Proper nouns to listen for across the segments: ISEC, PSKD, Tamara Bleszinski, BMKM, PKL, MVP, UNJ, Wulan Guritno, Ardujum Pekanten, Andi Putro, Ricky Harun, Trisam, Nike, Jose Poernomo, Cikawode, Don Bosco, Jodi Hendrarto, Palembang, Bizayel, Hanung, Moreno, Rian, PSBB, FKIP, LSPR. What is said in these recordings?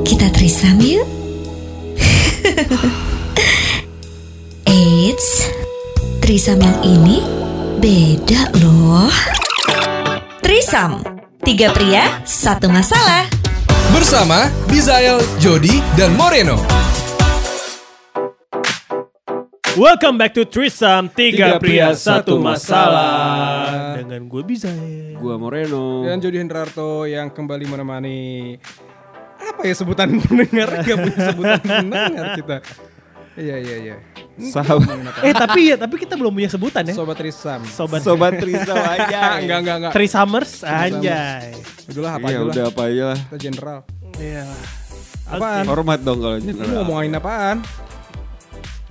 Kita Trisam yuk. Eits, Trisam yang ini beda loh. Trisam, 3 pria, 1 masalah. Bersama Bizayel, Jodi, dan Moreno. Welcome back to Trisam, 3 pria, 1 masalah. Dengan gue Bizayel, gue Moreno, dan Jodi Hendrarto yang kembali menemani. Apa ya sebutan pendengar? Gak punya sebutan pendengar kita. Iya. Tapi kita belum punya sebutan ya. Sobat Trisam. Sobat Trisam aja. Enggak. Trisamers anjay. Udahlah apa aja. Iya udah apa aja lah. Kita general. Iya. Apaan? Hormat dong kalau general. Lu ngomongin apaan?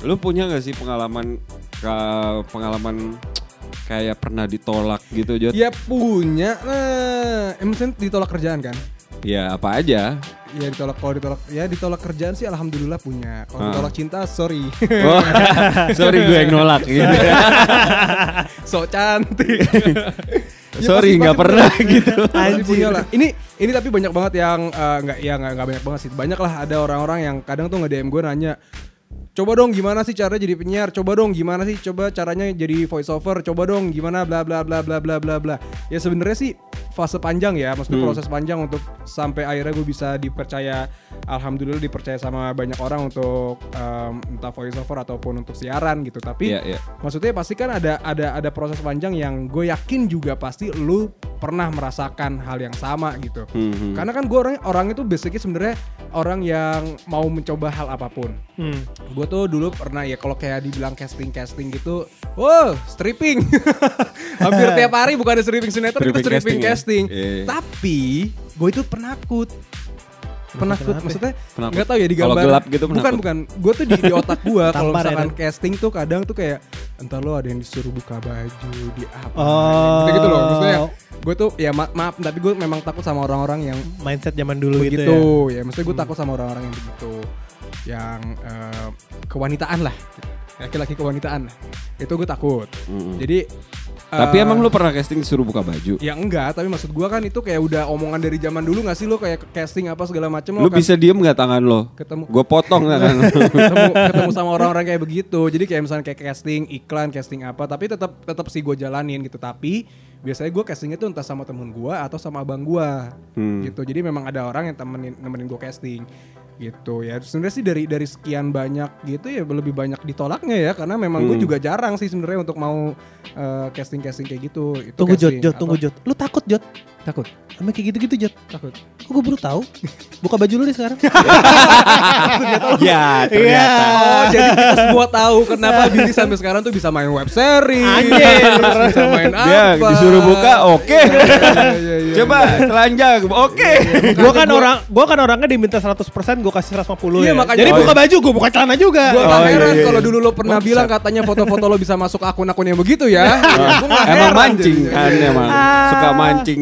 Lu punya enggak sih pengalaman kayak pernah ditolak gitu, Jod? Ya punya. Misalnya ditolak kerjaan kan? Ya apa aja. Ya ditolak kerjaan sih alhamdulillah punya. Kalau ditolak cinta sorry. Oh, sorry gue yang nolak gitu. Sok cantik. Ya, sorry nggak pernah gitu. Anjir. Ini tapi banyak banget yang nggak banyak banget sih. Banyak lah ada orang-orang yang kadang tuh nge-DM gue nanya. Coba dong gimana sih caranya jadi penyiar? Coba dong gimana sih coba caranya jadi voiceover? Coba dong gimana bla bla bla bla bla bla bla. Ya sebenarnya sih fase panjang ya, maksudnya proses panjang untuk sampai akhirnya gue bisa dipercaya. Alhamdulillah dipercaya sama banyak orang untuk entah voiceover ataupun untuk siaran gitu. Tapi maksudnya pasti kan ada proses panjang yang gue yakin juga pasti lu pernah merasakan hal yang sama gitu. Karena kan gue orang itu basicnya sebenarnya orang yang mau mencoba hal apapun. Gue tuh dulu pernah ya kalau kayak dibilang casting gitu, wow stripping. Hampir tiap hari bukan ada stripping sinetron, itu stripping casting. Ya? Yeah. Tapi gue itu penakut. Maksudnya nggak tahu ya digambar. Kalau gelap gitu penakut. Bukan. Gue tuh di otak gue kalau misalkan casting tuh kadang tuh kayak entar lo ada yang disuruh buka baju di apa gitu loh. Maksudnya gue tuh ya maaf tapi gue memang takut sama orang-orang yang mindset zaman dulu gitu. Begitu ya. Maksudnya gue takut sama orang-orang yang begitu. Yang kewanitaan lah, laki-laki kewanitaan lah, itu gue takut. Jadi tapi emang lu pernah casting disuruh buka baju? Ya enggak, tapi maksud gue kan itu kayak udah omongan dari zaman dulu nggak sih lo kayak casting apa segala macem. Lu bisa diem nggak tangan lo? Ketemu, gue potong tangan. ketemu sama orang-orang kayak begitu. Jadi kayak misalnya kayak casting iklan, casting apa, tapi tetap sih gue jalanin gitu. Tapi biasanya gue castingnya tuh entah sama temen gue atau sama abang gue gitu. Jadi memang ada orang yang temenin gue casting gitu ya. Sebenarnya sih dari sekian banyak gitu ya lebih banyak ditolaknya ya, karena memang gue juga jarang sih sebenarnya untuk mau casting kayak gitu. Itu Tunggu Jod. Lu takut Jod? Takut. Sama kayak gitu-gitu Jod? Takut. Kok gue baru tahu? Buka baju lu nih sekarang. Ya ternyata. Oh, jadi kita semua tahu kenapa Billy sampai sekarang tuh bisa main web series. Anjir. Bisa main apa? Ya disuruh buka oke. Ya. Coba telanjang oke. Gue kan orangnya diminta 100% gue kasih 150 ya. Makanya, jadi buka baju gue buka celana juga. Gue gak heran kalau dulu lo pernah bilang katanya foto-foto lo bisa masuk akun-akun yang begitu ya. Emang mancing kan emang. Suka mancing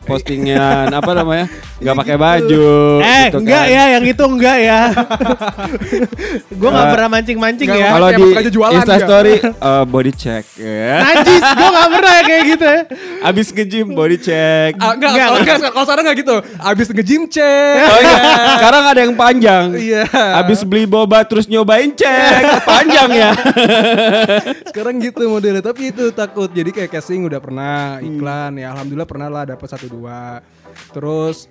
postingan apa namanya? Gak pakai baju. Gitu enggak kan. Ya yang itu enggak ya. Gue gak pernah mancing-mancing ya. Kalau di Instastory body check ya. Najis, gue gak pernah kayak gitu ya. Abis nge-gym body check. Enggak. Kalau sekarang gak gitu. Abis nge-gym check. Oh iya. Sekarang ada yang panjang. Iya. Abis beli boba terus nyobain check. Panjang ya. Sekarang gitu modelnya. Tapi itu takut. Jadi kayak casting udah pernah. Iklan ya alhamdulillah pernah lah dapat 1-2. Terus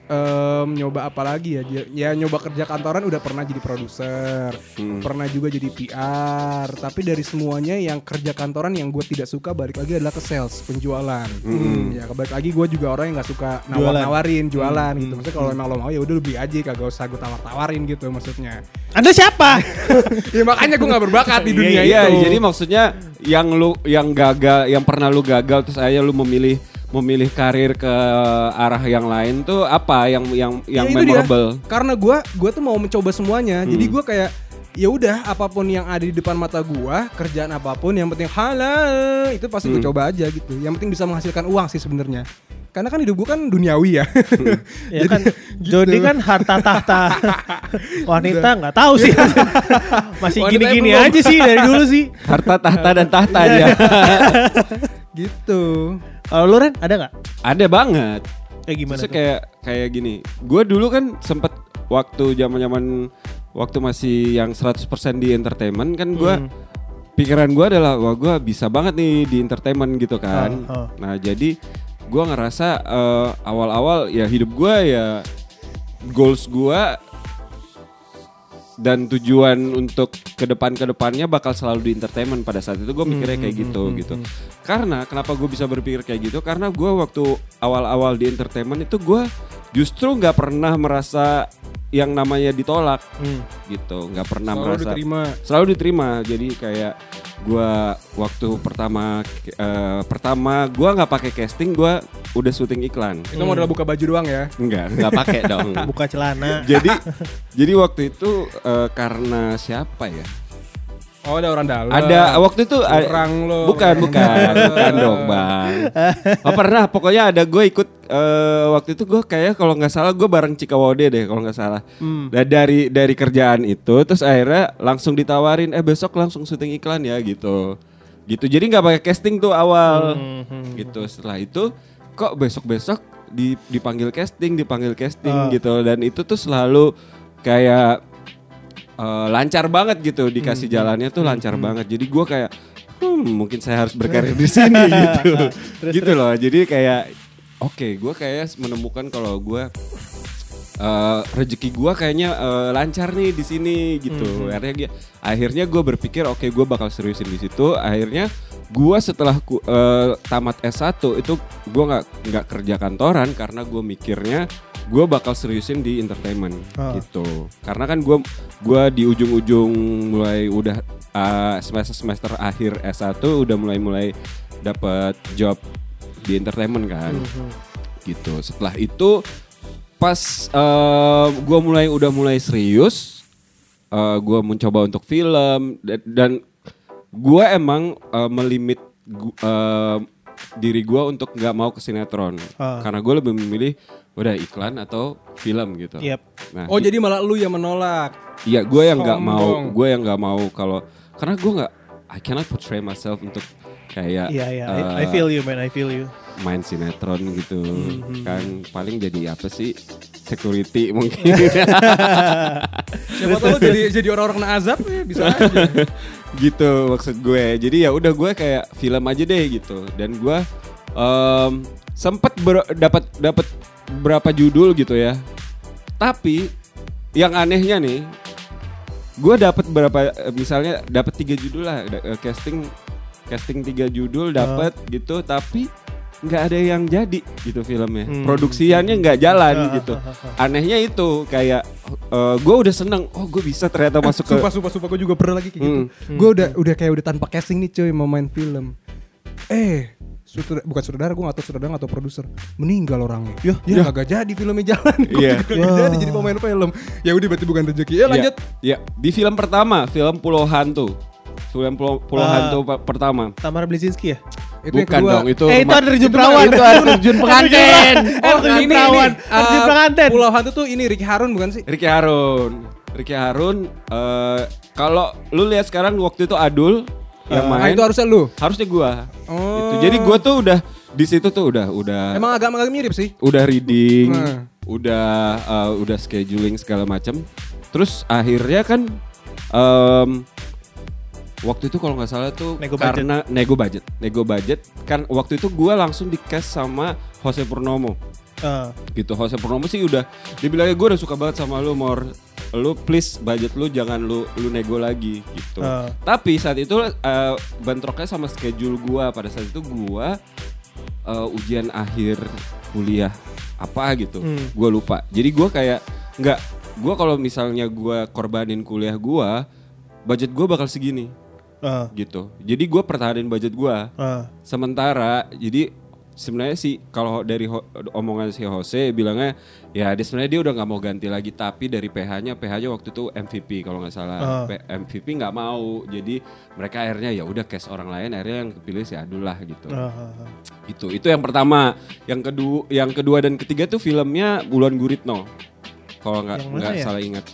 nyoba apa lagi ya? Ya nyoba kerja kantoran udah pernah jadi produser, pernah juga jadi PR. Tapi dari semuanya yang kerja kantoran yang gue tidak suka balik lagi adalah ke sales, penjualan. Ya balik lagi gue juga orang yang nggak suka nawar-nawarin jualan gitu. Maksudnya kalau emang lo mau ya udah beli aja, kagak usah gue tawar-tawarin gitu maksudnya. Anda siapa? Ya makanya gue nggak berbakat di dunia itu. Jadi maksudnya yang pernah lu gagal terus akhirnya lu memilih karir ke arah yang lain tuh apa yang ya, memorable? Karena gue tuh mau mencoba semuanya. Jadi gue kayak ya udah apapun yang ada di depan mata gue, kerjaan apapun yang penting halal itu pasti gue coba aja gitu. Yang penting bisa menghasilkan uang sih sebenarnya. Karena kan hidup gue kan duniawi ya. Ya jadi, kan gitu. Jodi kan harta tahta. Wanita gak tahu sih. Masih wanita gini-gini aja sih dari dulu sih. Harta tahta dan tahta dia. Gitu. Lu Ren ada gak? Ada banget. Kayak gimana? Terus kayak gini. Gue dulu kan sempet waktu zaman-zaman waktu masih yang 100% di entertainment kan gue pikiran gue adalah wah gue bisa banget nih di entertainment gitu kan. Nah jadi gue ngerasa awal-awal ya hidup gue ya goals gue dan tujuan untuk kedepannya bakal selalu di entertainment. Pada saat itu gue mikirnya kayak gitu. Karena kenapa gue bisa berpikir kayak gitu? Karena gue waktu awal-awal di entertainment itu gue justru nggak pernah merasa yang namanya ditolak gitu, nggak pernah selalu diterima. Jadi kayak gue waktu pertama gue nggak pakai casting, gue udah syuting iklan. Itu modal buka baju doang ya? Nggak pakai dong. Buka celana. Jadi waktu itu karena siapa ya? Oh ada orang dalam. Ada waktu itu orang lo. Bukan dong bang. Oh pernah, pokoknya ada gue ikut waktu itu gue kayak kalau nggak salah gue bareng Cikawode deh kalau nggak salah. Dari kerjaan itu terus akhirnya langsung ditawarin besok langsung syuting iklan ya gitu. Jadi nggak pakai casting tuh awal gitu. Setelah itu kok besok dipanggil casting gitu dan itu tuh selalu kayak lancar banget gitu, dikasih jalannya tuh lancar banget. Jadi gue kayak mungkin saya harus berkarir di sini gitu. Gitu loh. Jadi kayak oke, gue kayak menemukan kalau gue rezeki gue kayaknya lancar nih di sini gitu. Akhirnya gue berpikir oke, gue bakal seriusin di situ. Akhirnya gue setelah tamat S1 itu gue nggak kerja kantoran karena gue mikirnya gue bakal seriusin di entertainment gitu. Karena kan gue di ujung-ujung mulai udah semester akhir S1 udah mulai dapat job di entertainment kan. Gitu. Setelah itu pas gue udah mulai serius, gue mencoba untuk film dan gue emang melimit diri gue untuk nggak mau ke sinetron karena gue lebih memilih udah iklan atau film gitu. Yep. Nah, jadi malah lu yang menolak. Iya, gue yang nggak mau kalau karena gue nggak, I cannot portray myself untuk kayak. Iya. I feel you man, I feel you. Main sinetron gitu kan paling jadi apa sih? Security mungkin. Siapa tahu jadi orang-orang kena azab ya bisa aja. Gitu maksud gue. Jadi ya udah gue kayak film aja deh gitu. Dan gue sempat dapat berapa judul gitu ya. Tapi yang anehnya nih, gue dapat berapa, misalnya dapat 3 judul lah, casting 3 judul dapat gitu, tapi nggak ada yang jadi gitu filmnya, produksiannya nggak jalan gitu. Anehnya itu kayak gue udah seneng, gue bisa ternyata masuk ke. Sumpah gue juga pernah lagi kayak gitu. Gue udah kayak udah tanpa casting nih cuy mau main film. Bukan sutradara, gue nggak tahu sutradara atau produser meninggal orangnya. Ya nggak jadi filmnya jalan. Jadi mau main film. Ya udah berarti bukan rezeki. Ya lanjut. Ya di film pertama, film Pulau Hantu. Film Pulau Hantu pertama. Tamara Bleszinski ya? Itu bukan dong, itu. Itu Ardujum Perawan. Itu Ardujum Pekanten. Ardujum Pekanten. Pulau Hantu tuh ini Ricky Harun bukan sih? Ricky Harun. Kalau lu lihat sekarang waktu itu Adul yang main. Itu harusnya lu. Harusnya gua. Gitu. Jadi gua tuh udah di situ tuh udah. Emang agak mirip sih. Udah reading, udah scheduling segala macam. Terus akhirnya kan waktu itu kalau gak salah tuh nego budget kan waktu itu gue langsung di-cast sama Jose Poernomo gitu. Jose Poernomo sih udah dibilangnya gue udah suka banget sama lu Mor, lu please budget lu jangan lu nego lagi gitu. Tapi saat itu bentroknya sama schedule gue. Pada saat itu gue ujian akhir kuliah apa gitu, gue lupa. Jadi gue kayak gak, gue kalau misalnya gue korbanin kuliah gue, budget gue bakal segini. Gitu. Jadi gue pertahanin budget gue. Sementara jadi sebenarnya sih kalau dari omongan si Jose bilangnya ya sebenarnya dia udah nggak mau ganti lagi, tapi dari PH-nya waktu itu MVP kalau nggak salah. MVP nggak mau. Jadi mereka akhirnya ya udah cast orang lain, akhirnya yang kepilih si Adul lah gitu. Itu yang pertama. Yang kedua dan ketiga tuh filmnya Wulan Guritno. Kalau nggak salah ingat.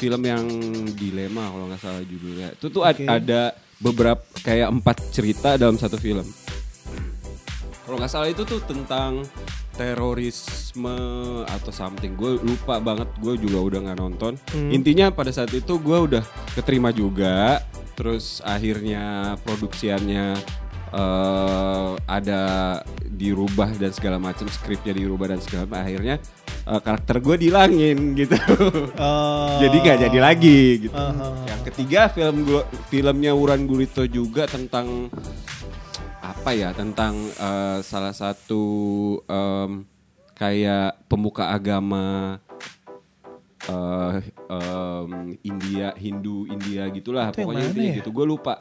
Film yang dilema kalau nggak salah judulnya. Itu tuh ada beberapa kayak 4 cerita dalam satu film. Kalau nggak salah itu tuh tentang terorisme atau something, gue lupa banget, gue juga udah nggak nonton. Intinya pada saat itu gue udah keterima juga, terus akhirnya produksiannya ada dirubah dan segala macam, skripnya dirubah dan segala macam, akhirnya karakter gue dihilangin gitu. Jadi nggak jadi lagi gitu. Yang ketiga filmnya Wulan Guritno juga tentang apa ya, tentang salah satu kayak pemuka agama India, Hindu India gitulah, itu pokoknya intinya ya? Gitu, gue lupa.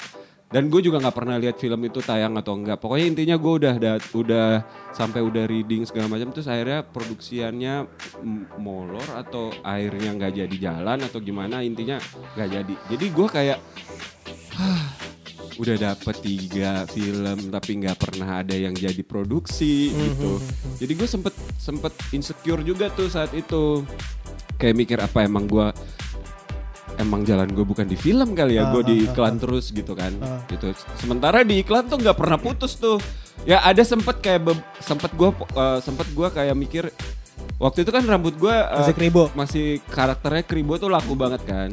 Dan gue juga nggak pernah lihat film itu tayang atau enggak. Pokoknya intinya gue udah sampai udah reading segala macam, terus akhirnya produksiannya molor atau akhirnya nggak jadi jalan atau gimana, intinya nggak jadi. Jadi gue kayak udah dapet 3 film tapi nggak pernah ada yang jadi produksi gitu. Jadi gue sempet insecure juga tuh saat itu. Kayak mikir apa emang jalan gue bukan di film kali ya, gue di iklan terus gitu kan. Gitu. Sementara di iklan tuh nggak pernah putus tuh. Ya ada sempet gue kayak mikir. Waktu itu kan rambut gue masih karakternya kribo tuh laku banget kan.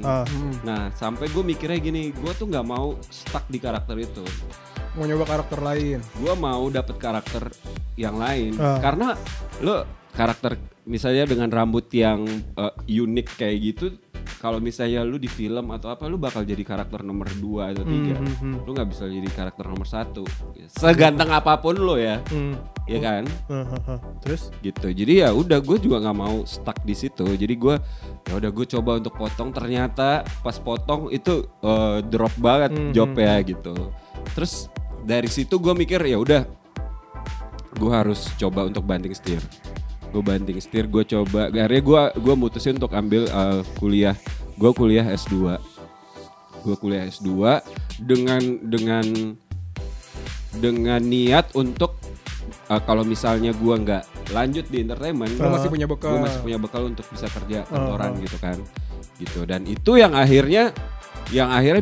Nah sampai gue mikirnya gini, gue tuh gak mau stuck di karakter itu. Mau nyoba karakter lain. Gue mau dapet karakter yang lain. Karena lo karakter misalnya dengan rambut yang unik kayak gitu, kalau misalnya lu di film atau apa, lu bakal jadi karakter nomor 2 atau 3. Lu gak bisa jadi karakter nomor 1. Seganteng apapun lu ya. Iya kan? Terus? Gitu. Jadi ya udah, gue juga gak mau stuck di situ. Jadi gue ya udah, gue coba untuk potong. Ternyata pas potong itu drop banget job ya gitu. Terus dari situ gue mikir ya udah, gue harus coba untuk banting setir. Gue coba, akhirnya gue mutusin untuk ambil kuliah. Gue kuliah S2 dengan niat untuk kalau misalnya gue nggak lanjut di entertainment, gue masih punya bekal untuk bisa kerja kantoran gitu kan, gitu. Dan itu yang akhirnya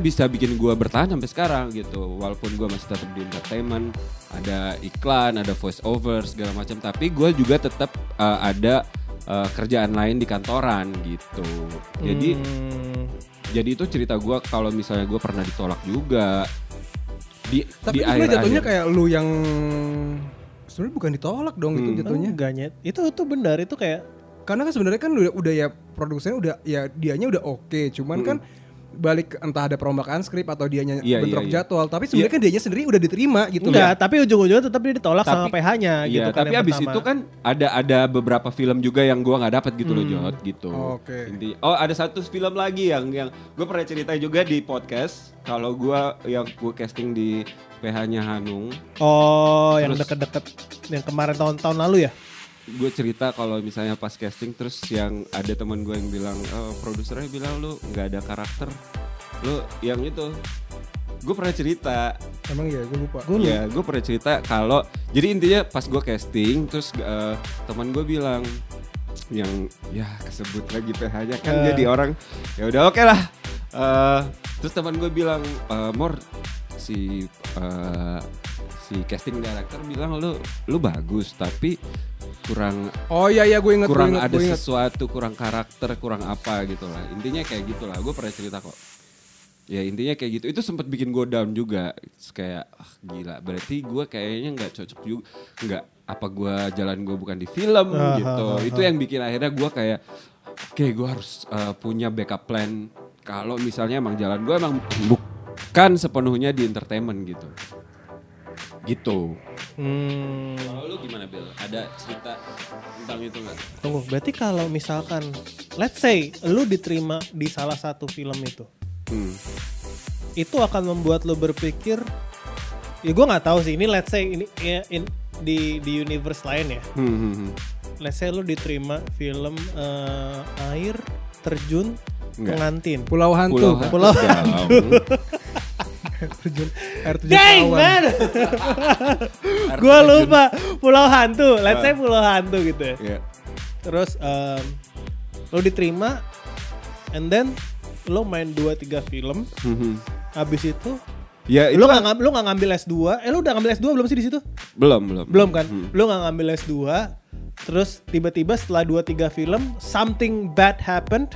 bisa bikin gue bertahan sampai sekarang gitu, walaupun gue masih tetap di entertainment, ada iklan, ada voice over segala macam, tapi gue juga tetap ada kerjaan lain di kantoran gitu. Jadi itu cerita gue, kalau misalnya gue pernah ditolak juga tapi sebenarnya jatuhnya kayak lu yang sebenarnya bukan ditolak dong, itu jatuhnya enggaknya itu benar, itu kayak karena kan sebenarnya kan udah ya produksinya udah ya dianya udah oke, cuman kan balik entah ada perombakan skrip atau dianya bentrok jadwal, tapi sebenarnya kan dianya sendiri udah diterima gitu. Enggak, ya. Tapi ujung-ujungnya tetap dia ditolak sama PH-nya gitu kan. Tapi abis pertama. Itu kan ada beberapa film juga yang gue nggak dapat gitu loh, Jod gitu. Ada satu film lagi yang gue pernah cerita juga di podcast, kalau gue yang gue casting di PH-nya Hanung. Oh, terus, yang deket-deket yang kemarin tahun-tahun lalu ya. Gue cerita kalau misalnya pas casting, terus yang ada teman gue yang bilang, produsernya bilang lu nggak ada karakter lu yang itu. Gue pernah cerita, emang ya gue lupa. Ya gue pernah cerita kalau, jadi intinya pas gue casting terus teman gue bilang yang ya kesebut lagi PH-nya kan, jadi orang ya udah oke lah. Terus teman gue bilang, Mor si casting director bilang lu bagus tapi kurang, gue inget, kurang gue inget, ada gue inget. Sesuatu kurang karakter, kurang apa gitu lah, intinya kayak gitu lah. Gue pernah cerita kok ya, intinya kayak gitu. Itu sempat bikin gue down juga, kayak gila berarti gue kayaknya nggak cocok juga, nggak apa gue jalan gue bukan di film gitu. Itu yang bikin akhirnya gue kayak oke, gue harus punya backup plan kalau misalnya emang jalan gue emang bukan sepenuhnya di entertainment gitu. Kalau lu gimana, Bill? Ada cerita tentang itu nggak? Tunggu, berarti kalau misalkan, let's say lu diterima di salah satu film itu, itu akan membuat lu berpikir, ya gue nggak tahu sih. Ini let's say ini ya, di universe lain ya. Let's say lu diterima film air terjun pengantin, Pulau Hantu. Air terjun kawan. Gue lupa Pulau Hantu, let's say Pulau Hantu gitu ya. Terus lo diterima, and then lo main 2-3 film. Abis itu ya, lo gak ngambil S2. Lo udah ngambil S2 belum sih di situ? Belum kan? Lo gak ngambil S2, Terus tiba-tiba setelah 2-3 film something bad happened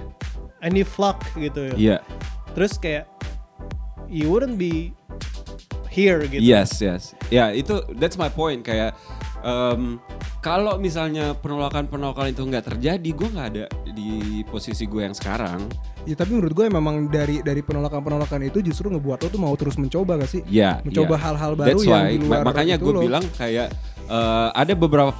and you flock gitu ya. Yeah. Terus kayak you wouldn't be here gitu. Yes, yes. Ya, yeah, itu that's my point, kayak kalau misalnya penolakan-penolakan itu nggak terjadi, gue nggak ada di posisi gue yang sekarang. Ya tapi menurut gue memang dari penolakan-penolakan itu justru ngebuat lo tuh mau terus mencoba gak sih? Iya. Yeah, mencoba hal-hal baru that's yang why. Di luar. Makanya gue bilang kayak ada beberapa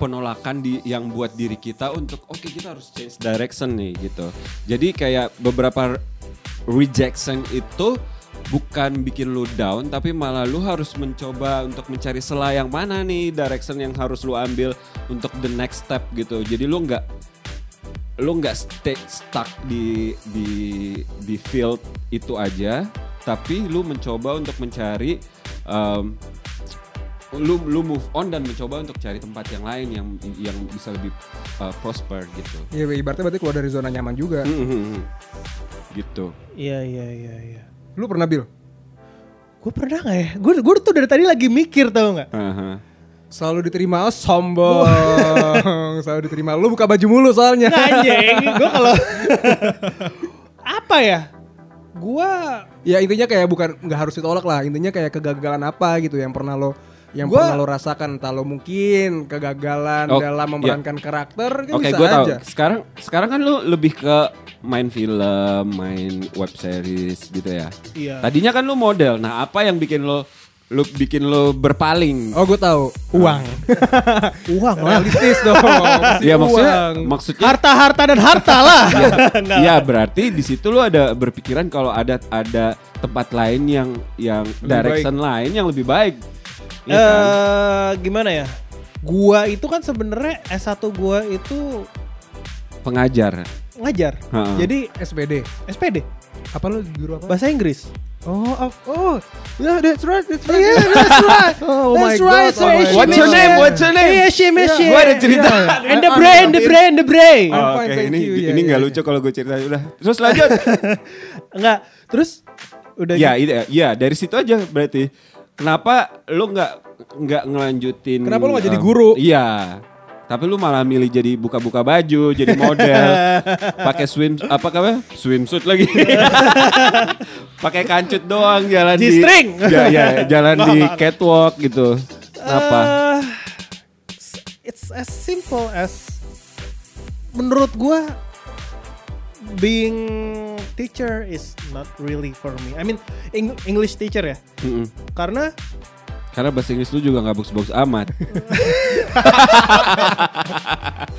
penolakan yang buat diri kita untuk oke, kita harus change direction nih gitu. Jadi kayak beberapa rejection itu bukan bikin lu down, tapi malah lu harus mencoba untuk mencari sela yang mana nih, direction yang harus lu ambil untuk the next step gitu. Jadi lu nggak stay stuck di field itu aja, tapi lu mencoba untuk mencari lu move on dan mencoba untuk cari tempat yang lain yang bisa lebih prosper gitu. Iya, ibaratnya berarti keluar dari zona nyaman juga. Gitu. Iya. Lu pernah, Bil? Gue pernah gak ya? Gue tuh dari tadi lagi mikir, tau gak? Selalu diterima, sombong. Selalu diterima, lu buka baju mulu soalnya. Anjing, gue kalau apa ya? Gue ya intinya kayak bukan, gak harus ditolak lah. Intinya kayak kegagalan apa gitu yang pernah lo rasakan, entah lo mungkin kegagalan dalam memerankan karakter kan bisa gua aja. Tahu. Sekarang kan lo lebih ke main film, main web series gitu ya. Iya. Tadinya kan lo model. Nah, apa yang bikin lo berpaling? Oh, gue tahu. Uang. Uang lah. Realistis dong. Iya, maksudnya harta dan harta lah. Iya, berarti di situ lo ada berpikiran kalau ada tempat lain yang direction lain yang lebih baik. Ya kan? Gimana ya? Gua itu kan sebenarnya S1 gua itu Pengajar. Jadi SPD. Apa lu guru apa? Bahasa Inggris. Oh. Yeah, that's right. Yeah, that's right. Oh my god. What's your name? Yeah, she. Gua ada cerita. Yeah. And the brain. Oh, okay. Ini enggak lucu kalau gua cerita udah. Terus lanjut. Enggak. Terus udah. Ya, dari situ aja berarti. Kenapa lu nggak ngelanjutin? Kenapa lu nggak jadi guru? Iya, tapi lu malah milih jadi buka-buka baju, jadi model, pakai swimsuit lagi, pakai kancut doang jalan G-string. Jalan di catwalk gitu. Kenapa? It's as simple as, menurut gua, being teacher is not really for me. I mean English teacher ya. Mm-mm. Karena bahasa Inggris lu juga nggak bagus-bagus amat.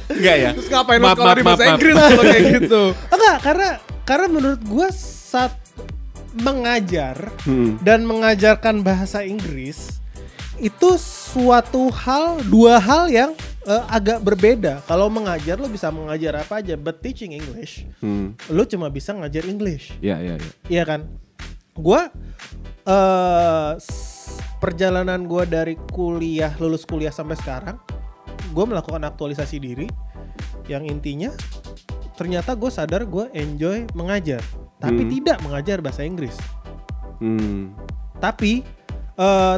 Enggak ya. Terus ngapain lu sekolah di bahasa Inggris kalau kayak gitu? Enggak, karena menurut gua saat mengajar dan mengajarkan bahasa Inggris itu dua hal yang agak berbeda. Kalau mengajar lo bisa mengajar apa aja, but teaching English lo cuma bisa ngajar English. Iya kan? Gue perjalanan gue dari lulus kuliah sampai sekarang, gue melakukan aktualisasi diri yang intinya ternyata gue sadar gue enjoy mengajar, tapi tidak mengajar bahasa Inggris. Tapi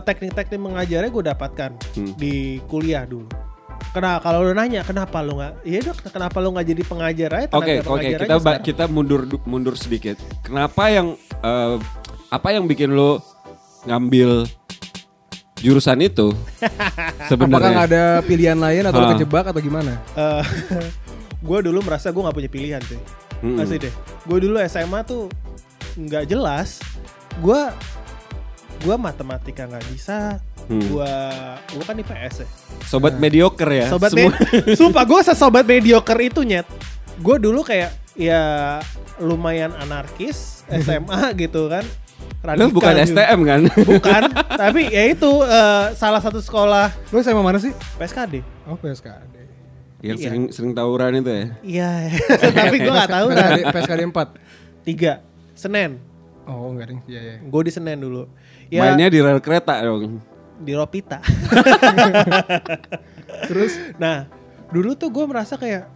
teknik-teknik mengajarnya gue dapatkan di kuliah dulu. Karena kalau lu nanya kenapa lu nggak, ya dok, kenapa lu nggak jadi pengajar aja? Oke, kita mundur sedikit. Kenapa yang apa yang bikin lu ngambil jurusan itu sebenarnya? Apakah nggak ada pilihan lain atau kejebak atau gimana? Gue dulu merasa gue nggak punya pilihan sih, asli deh. Gue dulu SMA tuh nggak jelas. Gue matematika nggak bisa. Gue kan IPS ya. Sobat mediocre ya. Sumpah gue sesobat mediocre itu, Nyet. Gue dulu kayak ya lumayan anarkis SMA gitu kan. Radikal. Lu bukan juga. STM kan? Bukan. Tapi ya itu salah satu sekolah. Lu SMA mana sih? PSKD. Oh, PSKD. Yang sering tawuran itu ya? Iya. Tapi gue gak tahu. PSKD 4? 3. Senen. Oh enggak ding. Iya. Gue di Senen dulu ya. Mainnya di rel kereta dong. Di Ropita. Terus nah dulu tuh gue merasa kayak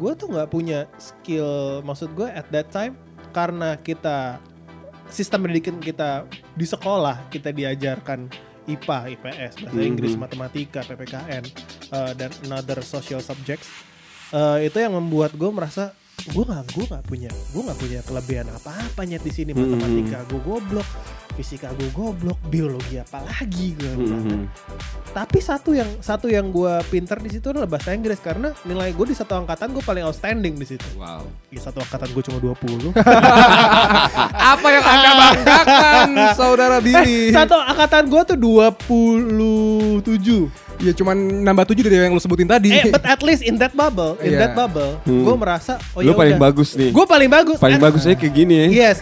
gue tuh gak punya skill. Maksud gue at that time, karena kita sistem pendidikan kita di sekolah, kita diajarkan IPA, IPS, bahasa Inggris, matematika, PPKN. dan another social subjects, itu yang membuat gue merasa gue nggak punya kelebihan apa-apanya di sini. Matematika gue goblok, fisika gue goblok, biologi apalagi gue. Tapi satu yang gue pinter di situ adalah bahasa Inggris, karena nilai gue di satu angkatan gue paling outstanding di situ. Wow. Di satu angkatan gue cuma 20. Apa yang Anda banggakan, saudara Billy? Satu angkatan gue tuh 27. Ya cuman nambah 7 dari yang lu sebutin tadi. But at least in that bubble, gue merasa lu paling bagus nih. Gue paling bagus. Paling bagusnya kayak gini ya. Yes.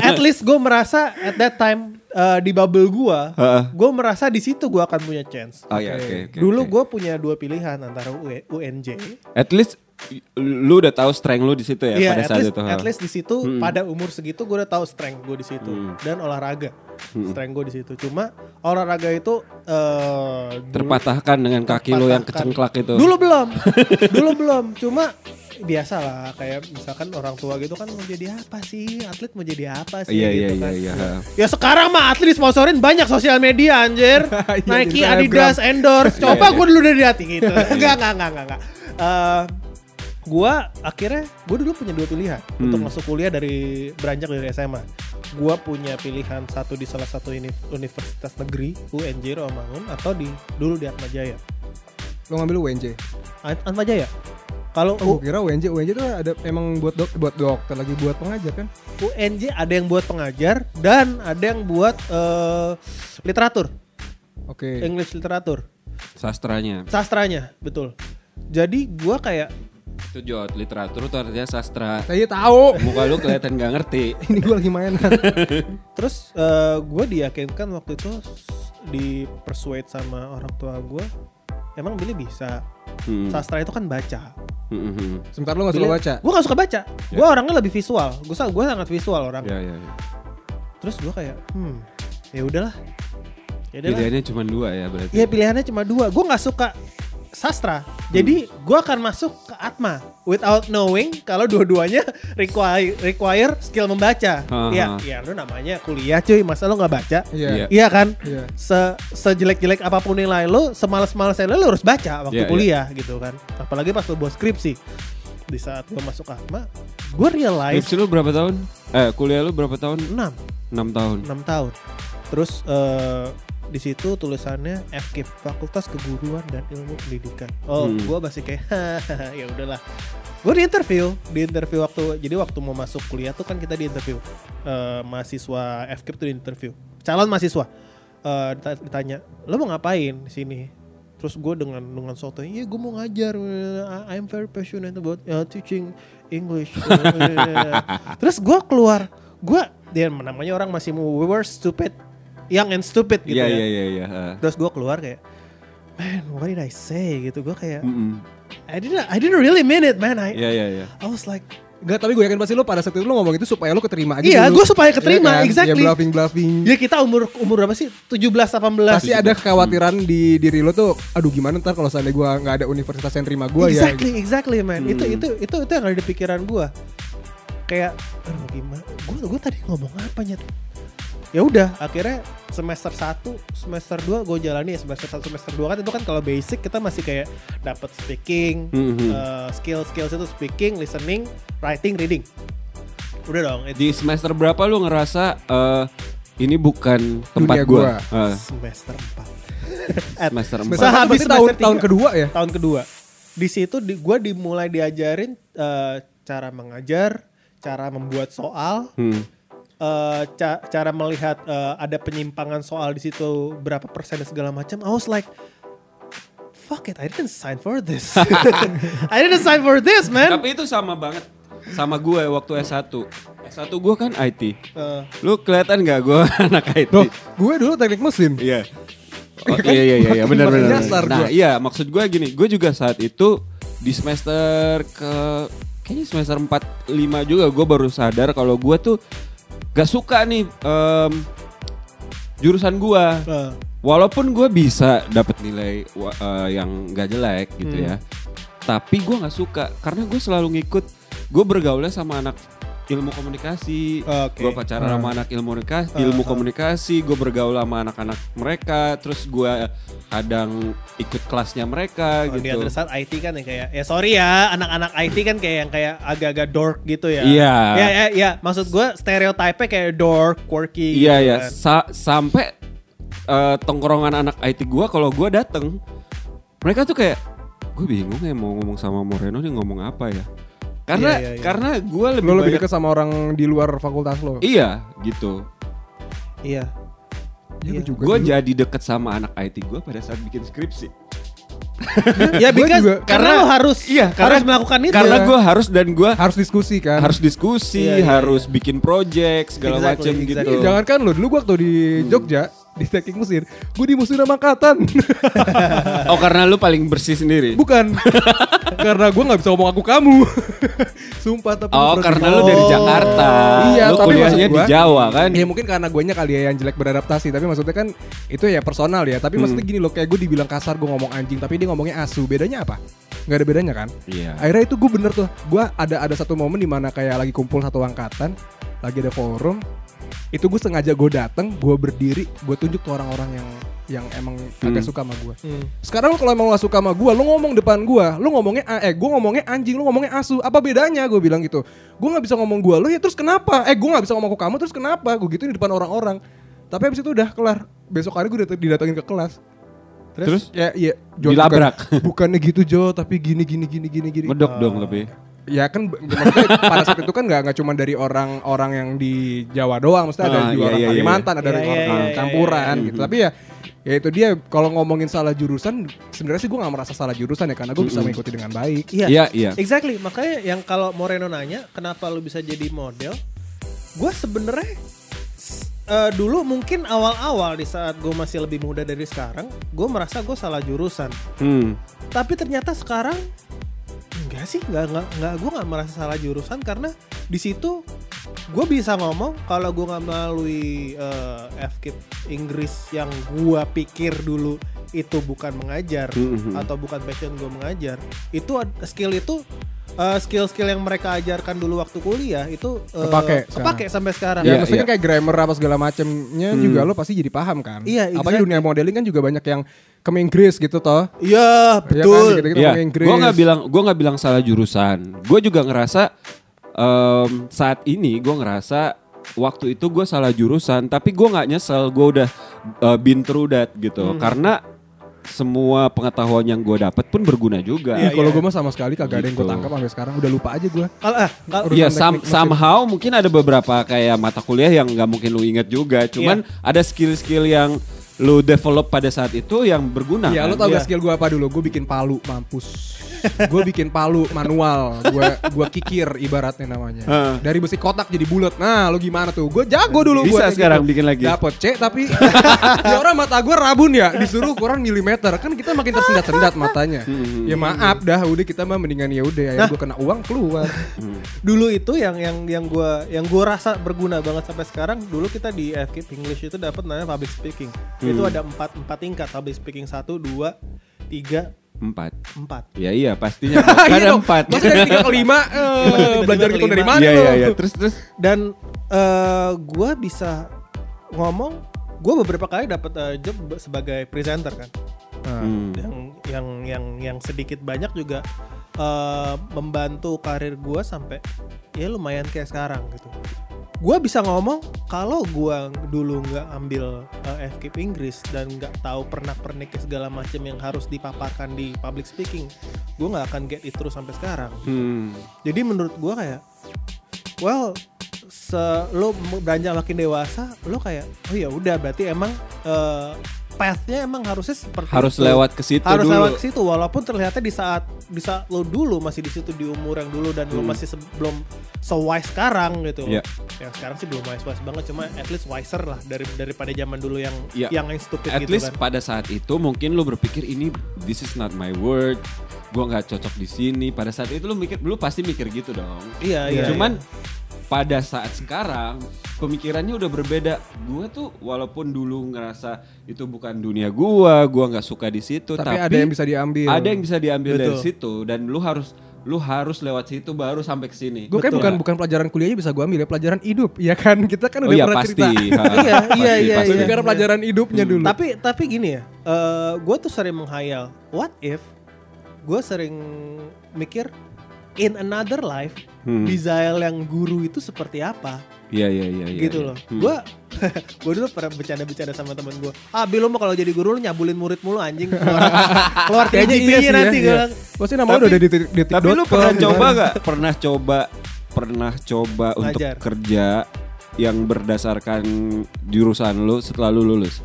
At least gue merasa at that time di bubble gue merasa di situ gue akan punya chance. Dulu gue punya dua pilihan antara UNJ. At least lu udah tahu strength lu di situ ya, pada saat itu. At least di situ pada umur segitu gue udah tahu strength gue di situ dan olahraga. Strength gue di situ. Cuma olahraga itu terpatahkan dengan kaki lo yang kecengklak itu. Dulu belum. Cuma biasa lah, kayak misalkan orang tua gitu kan, mau jadi apa sih? Atlet mau jadi apa sih? Ya sekarang mah atlet disponsorin banyak sosial media anjir. Nike, Adidas, endorse. Coba gue dulu dari hati gitu. Enggak. Gue dulu punya dua pilihan untuk masuk kuliah beranjak dari SMA. Gue punya pilihan satu di salah satu universitas negeri, UNJ Romangun, atau di Atma Jaya. Lo ngambil UNJ? Atma Jaya. Kalau gue kira UNJ tuh ada emang buat dokter, lagi buat pengajar kan? UNJ ada yang buat pengajar dan ada yang buat literatur. Oke. English literatur. Sastranya, betul. Jadi gue kayak itu Jod, literatur itu artinya sastra. Saya tahu. Muka lu kelihatan gak ngerti. Ini gue lagi mainan. Terus gue diyakinkan waktu itu, dipersuade sama orang tua gue, emang Billy bisa. Sastra itu kan baca. Sebentar, lu gak suka baca? Gue gak suka baca. Yeah. Gue orangnya lebih visual. Gue sangat visual orangnya. Yeah. Terus gue kayak, ya udahlah. Pilihannya cuma dua ya berarti. Iya, pilihannya cuma dua. Gue gak suka sastra, jadi gue akan masuk ke Atma without knowing kalau dua-duanya require skill membaca. Ya lu namanya kuliah cuy, masa lu nggak baca? Iya kan? Yeah. Sejelek-jelek apapun nilai lu, semalas-malasnya lu harus baca waktu kuliah gitu kan. Apalagi pas lu buat skripsi. Di saat gue masuk ke Atma, gue realize. Skripsi lu berapa tahun? Kuliah lu berapa tahun? 6 tahun. Terus di situ tulisannya FKIP, Fakultas Keguruan dan Ilmu Pendidikan. Gue masih kayak ya udahlah. Gue di interview waktu mau masuk kuliah tuh kan kita di interview, mahasiswa FKIP tuh di interview, calon mahasiswa, ditanya lo mau ngapain di sini. Terus gue dengan sotoy, iya gue mau ngajar, I'm very passionate about teaching English. Terus gue keluar, dia namanya orang masih mau, we were stupid. Young and stupid gitu ya. Terus gue keluar kayak, man, what did I say gitu. Gue kayak, I didn't really mean it, man. I was like, enggak, tapi gue yakin pasti lo pada saat itu lo ngomong itu supaya lo keterima aja. Iya, gue supaya keterima, ya kan? Exactly. Ya bluffing. Ya kita umur berapa sih? 17-18. Pasti ada kekhawatiran di diri lo tuh, aduh gimana ntar kalau seandainya gue nggak ada universitas yang terima gue. Exactly, man. Itu yang ada di pikiran gue. Kayak, aduh gimana? Gue tadi ngomong apanya tuh? Ya udah, akhirnya semester 1, semester 2 gue jalani. Semester 1, semester 2 kan itu kan kalau basic kita masih kayak dapat speaking, skill itu speaking, listening, writing, reading. Udah dong. Di semester berapa lu ngerasa ini bukan tempat gue? Semester 4. Semester 4. Habis tahun kedua ya? Tahun kedua. Di situ gue dimulai diajarin cara mengajar, cara membuat soal. Cara melihat ada penyimpangan soal di situ berapa persen dan segala macam. I was like, fuck it, I didn't sign for this. I didn't sign for this, man. Tapi itu sama banget sama gue waktu S1. S1 gue kan IT. Lu kelihatan nggak gue anak IT? Loh, gue dulu teknik mesin. Iya. Iya, benar. Nah, iya, maksud gue gini, gue juga saat itu di semester kayaknya semester 4-5 juga gue baru sadar kalau gue tuh gak suka nih jurusan gue. Walaupun gue bisa dapat nilai yang gak jelek gitu ya, tapi gue gak suka karena gue selalu ngikut. Gue bergaulnya sama anak ilmu komunikasi, gue pacaran sama anak ilmu komunikasi, gue bergaul sama anak-anak mereka, terus gue kadang ikut kelasnya mereka gitu. Di other side IT kan yang kayak, ya sorry ya, anak-anak IT kan kayak yang kayak agak-agak dork gitu ya. Iya. Ya, maksud gue stereotype-nya kayak dork, quirky. Iya gitu ya, kan. Sampai tongkrongan anak IT gue kalau gue dateng, mereka tuh kayak, gue bingung ya mau ngomong sama Moreno dia ngomong apa ya. Karena gue lebih dekat sama orang di luar fakultas lo. Iya, gitu. Iya. Ya, gue jadi deket sama anak IT gue pada saat bikin skripsi. Ya, karena lo harus, harus melakukan itu. Karena gue harus dan gue harus diskusi kan. Harus diskusi, harus bikin project segala macam gitu. Jangankan lo dulu gue waktu di Jogja di teknik mesin, gue dimusuhin sama angkatan. Oh, karena lu paling bersih sendiri? Bukan. Karena gue gak bisa ngomong aku kamu. Sumpah. Tapi oh, karena lu dari Jakarta. Iya, lu tapi kuliahnya di Jawa kan? Ya mungkin karena guenya kali ya yang jelek beradaptasi. Tapi maksudnya kan itu ya personal ya. Tapi maksudnya gini loh, kayak gue dibilang kasar, gue ngomong anjing, tapi dia ngomongnya asu. Bedanya apa? Gak ada bedanya kan? Iya. Akhirnya itu gue bener tuh. Gue ada satu momen dimana kayak lagi kumpul satu angkatan, lagi ada forum. Itu gue sengaja gue dateng, gue berdiri, gue tunjuk ke orang-orang yang emang agak suka sama gue. Sekarang kalau emang gak suka sama gue, lo ngomong depan gue, lo ngomongnya gue ngomongnya anjing, lo ngomongnya asu, apa bedanya? Gue bilang gitu. Gue nggak bisa ngomong gue, lo ya terus kenapa? Gue nggak bisa ngomong ke kamu, terus kenapa? Gue gitu di depan orang-orang. Tapi abis itu udah kelar. Besok hari gue didatengin ke kelas. Terus? Ya, Jo, dilabrak. Bukannya gitu Jo, tapi gini. Medok dong tapi. Ya kan maksudnya pada saat itu kan gak cuma dari orang-orang yang di Jawa doang. Maksudnya ada juga orang Kalimantan, ada orang campuran gitu. Tapi ya itu dia, kalau ngomongin salah jurusan, sebenarnya sih gue gak merasa salah jurusan ya, karena gue bisa mengikuti dengan baik. Iya. Exactly, makanya yang kalau Moreno nanya kenapa lu bisa jadi model, gue sebenarnya dulu mungkin awal-awal di saat gue masih lebih muda dari sekarang, gue merasa gue salah jurusan. Tapi ternyata sekarang enggak sih, enggak, gue nggak merasa salah jurusan karena di situ gue bisa ngomong kalau gue nggak melalui FKIP Inggris yang gue pikir dulu itu bukan mengajar atau bukan passion gue mengajar, skill yang mereka ajarkan dulu waktu kuliah itu kepake sampai sekarang. Ya maksudnya kayak grammar apa segala macemnya juga lo pasti jadi paham kan. Iya. Apalagi dunia modeling kan juga banyak yang ke Inggris gitu toh. Iya betul. Iya. Gue nggak bilang salah jurusan. Gue juga ngerasa saat ini gue ngerasa waktu itu gue salah jurusan. Tapi gue nggak nyesel. Gue udah been through that gitu. Karena semua pengetahuan yang gue dapat pun berguna juga. Iya, kalau gue mah sama sekali kagak ada yang gue tangkap sampai sekarang. Udah lupa aja gue. Somehow mungkin ada beberapa kayak mata kuliah yang nggak mungkin lu inget juga. Cuman ada skill-skill yang lu develop pada saat itu yang berguna. Iya, kan? Lu tau gak skill gue apa dulu? Gue bikin palu, mampus. Gue bikin palu manual. Gue kikir ibaratnya namanya. Dari besi kotak jadi bulat. Nah, lu gimana tuh? Gue jago dulu. Bisa sekarang gitu. Bikin lagi. Dapet C tapi ya orang mata gue rabun ya. Disuruh ukuran milimeter. Kan kita makin tersendat-sendat matanya. Ya maaf dah, udah kita mah mendingan yaudah. Ya gue kena uang keluar. Dulu itu yang gue rasa berguna banget sampai sekarang. Dulu kita di FKIP English itu dapat namanya public speaking. Itu ada 4 tingkat, public speaking 1, 2, 3, 4. Ya iya pastinya. Karena 4. Terus dari 3 ke 5 belajar itu dari mana? Iya. Terus dan gue bisa ngomong, gue beberapa kali dapat job sebagai presenter kan. Yang sedikit banyak juga membantu karir gue sampai ya lumayan kayak sekarang gitu. Gue bisa ngomong kalau gue dulu nggak ambil FKIP Inggris dan nggak tahu pernak-pernik segala macam yang harus dipaparkan di public speaking, gue nggak akan get it terus sampai sekarang. Jadi menurut gue kayak, lo beranjak makin dewasa, lo kayak, oh ya udah berarti emang pathnya emang harusnya seperti harus itu. Lewat ke situ harus dulu. Lewat ke situ walaupun terlihatnya di saat lo dulu masih di situ di umur yang dulu dan lo masih belum wise sekarang gitu. Ya sekarang sih belum wise banget, cuma at least wiser lah daripada zaman dulu yang stupid at gitu kan. At least pada saat itu mungkin lo berpikir ini this is not my word. Gua enggak cocok di sini. Pada saat itu lo pasti mikir gitu dong. Iya. Cuman pada saat sekarang pemikirannya udah berbeda. Gue tuh walaupun dulu ngerasa itu bukan dunia gue nggak suka di situ. Tapi ada yang bisa diambil. Betul. Dari situ dan lu harus lu harus lewat situ baru sampai ke sini. Gue kayak bukan pelajaran kuliahnya bisa gue ambil ya, pelajaran hidup ya kan, kita kan udah pernah cerita. Iya pasti. Lebih karena pelajaran hidupnya dulu. Tapi gini ya, gue tuh sering menghayal, what if, gue sering mikir in another life, Bizayel yang guru itu seperti apa? Iya. Gitu loh. Gue dulu pernah bercanda-bercanda sama temen gue. Ah, Bi, lo mah kalau jadi guru nyabulin murid mulu anjing. Keluar KJP-nya nanti. Pasti namanya udah di titik. Tapi lu pernah coba gak? Pernah coba untuk kerja yang berdasarkan jurusan lu setelah lu lulus?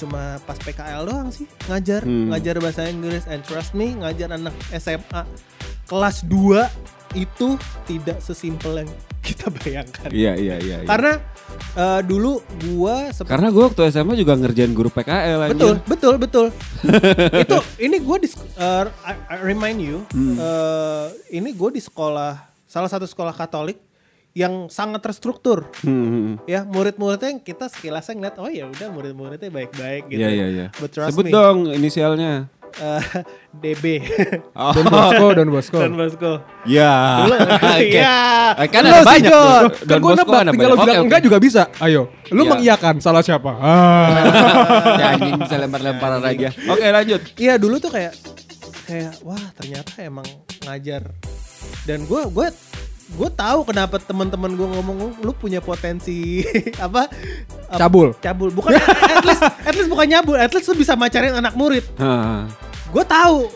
Cuma pas PKL doang sih. Ngajar bahasa Inggris. And trust me, ngajar anak SMA kelas 2 itu tidak sesimpel yang kita bayangkan. Iya. Karena dulu gua karena gua waktu SMA juga ngerjain guru PKL. Betul. Itu ini gua I remind you, ini gua di sekolah, salah satu sekolah Katolik yang sangat terstruktur. Ya, murid-muridnya yang kita sekilasnya ngeliat, oh ya udah murid-muridnya baik-baik gitu. Iya. Sebut dong inisialnya. DB. Oh. Don Bosco. Ya. Okay. Kan ada banyak. Don Bosco ada banyak. Kalau bilang enggak juga bisa. Ayo. Lu mengiyakan salah siapa? Ya ini bisa lempar-lemparan aja. Oke, lanjut. Iya, dulu tuh kayak wah ternyata emang ngajar. Dan gue tahu kenapa teman-teman gue ngomong lu punya potensi cabul bukan at least bukan nyabul, at least lu bisa macarin anak murid. Gue tahu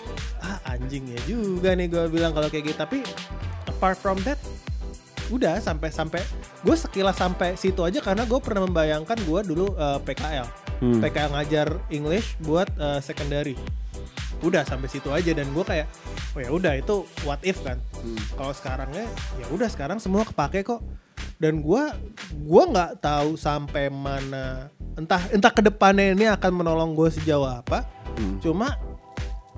anjing ya juga nih gue bilang kalau kayak gitu, tapi apart from that udah sampai gue sekilas sampai situ aja karena gue pernah membayangkan gue dulu PKL ngajar English buat secondary. Udah sampai situ aja dan gue kayak oh ya udah itu what if kan. Kalau sekarangnya ya udah sekarang semua kepake kok. Dan gue nggak tahu sampai mana entah kedepannya ini akan menolong gue sejauh apa. Cuma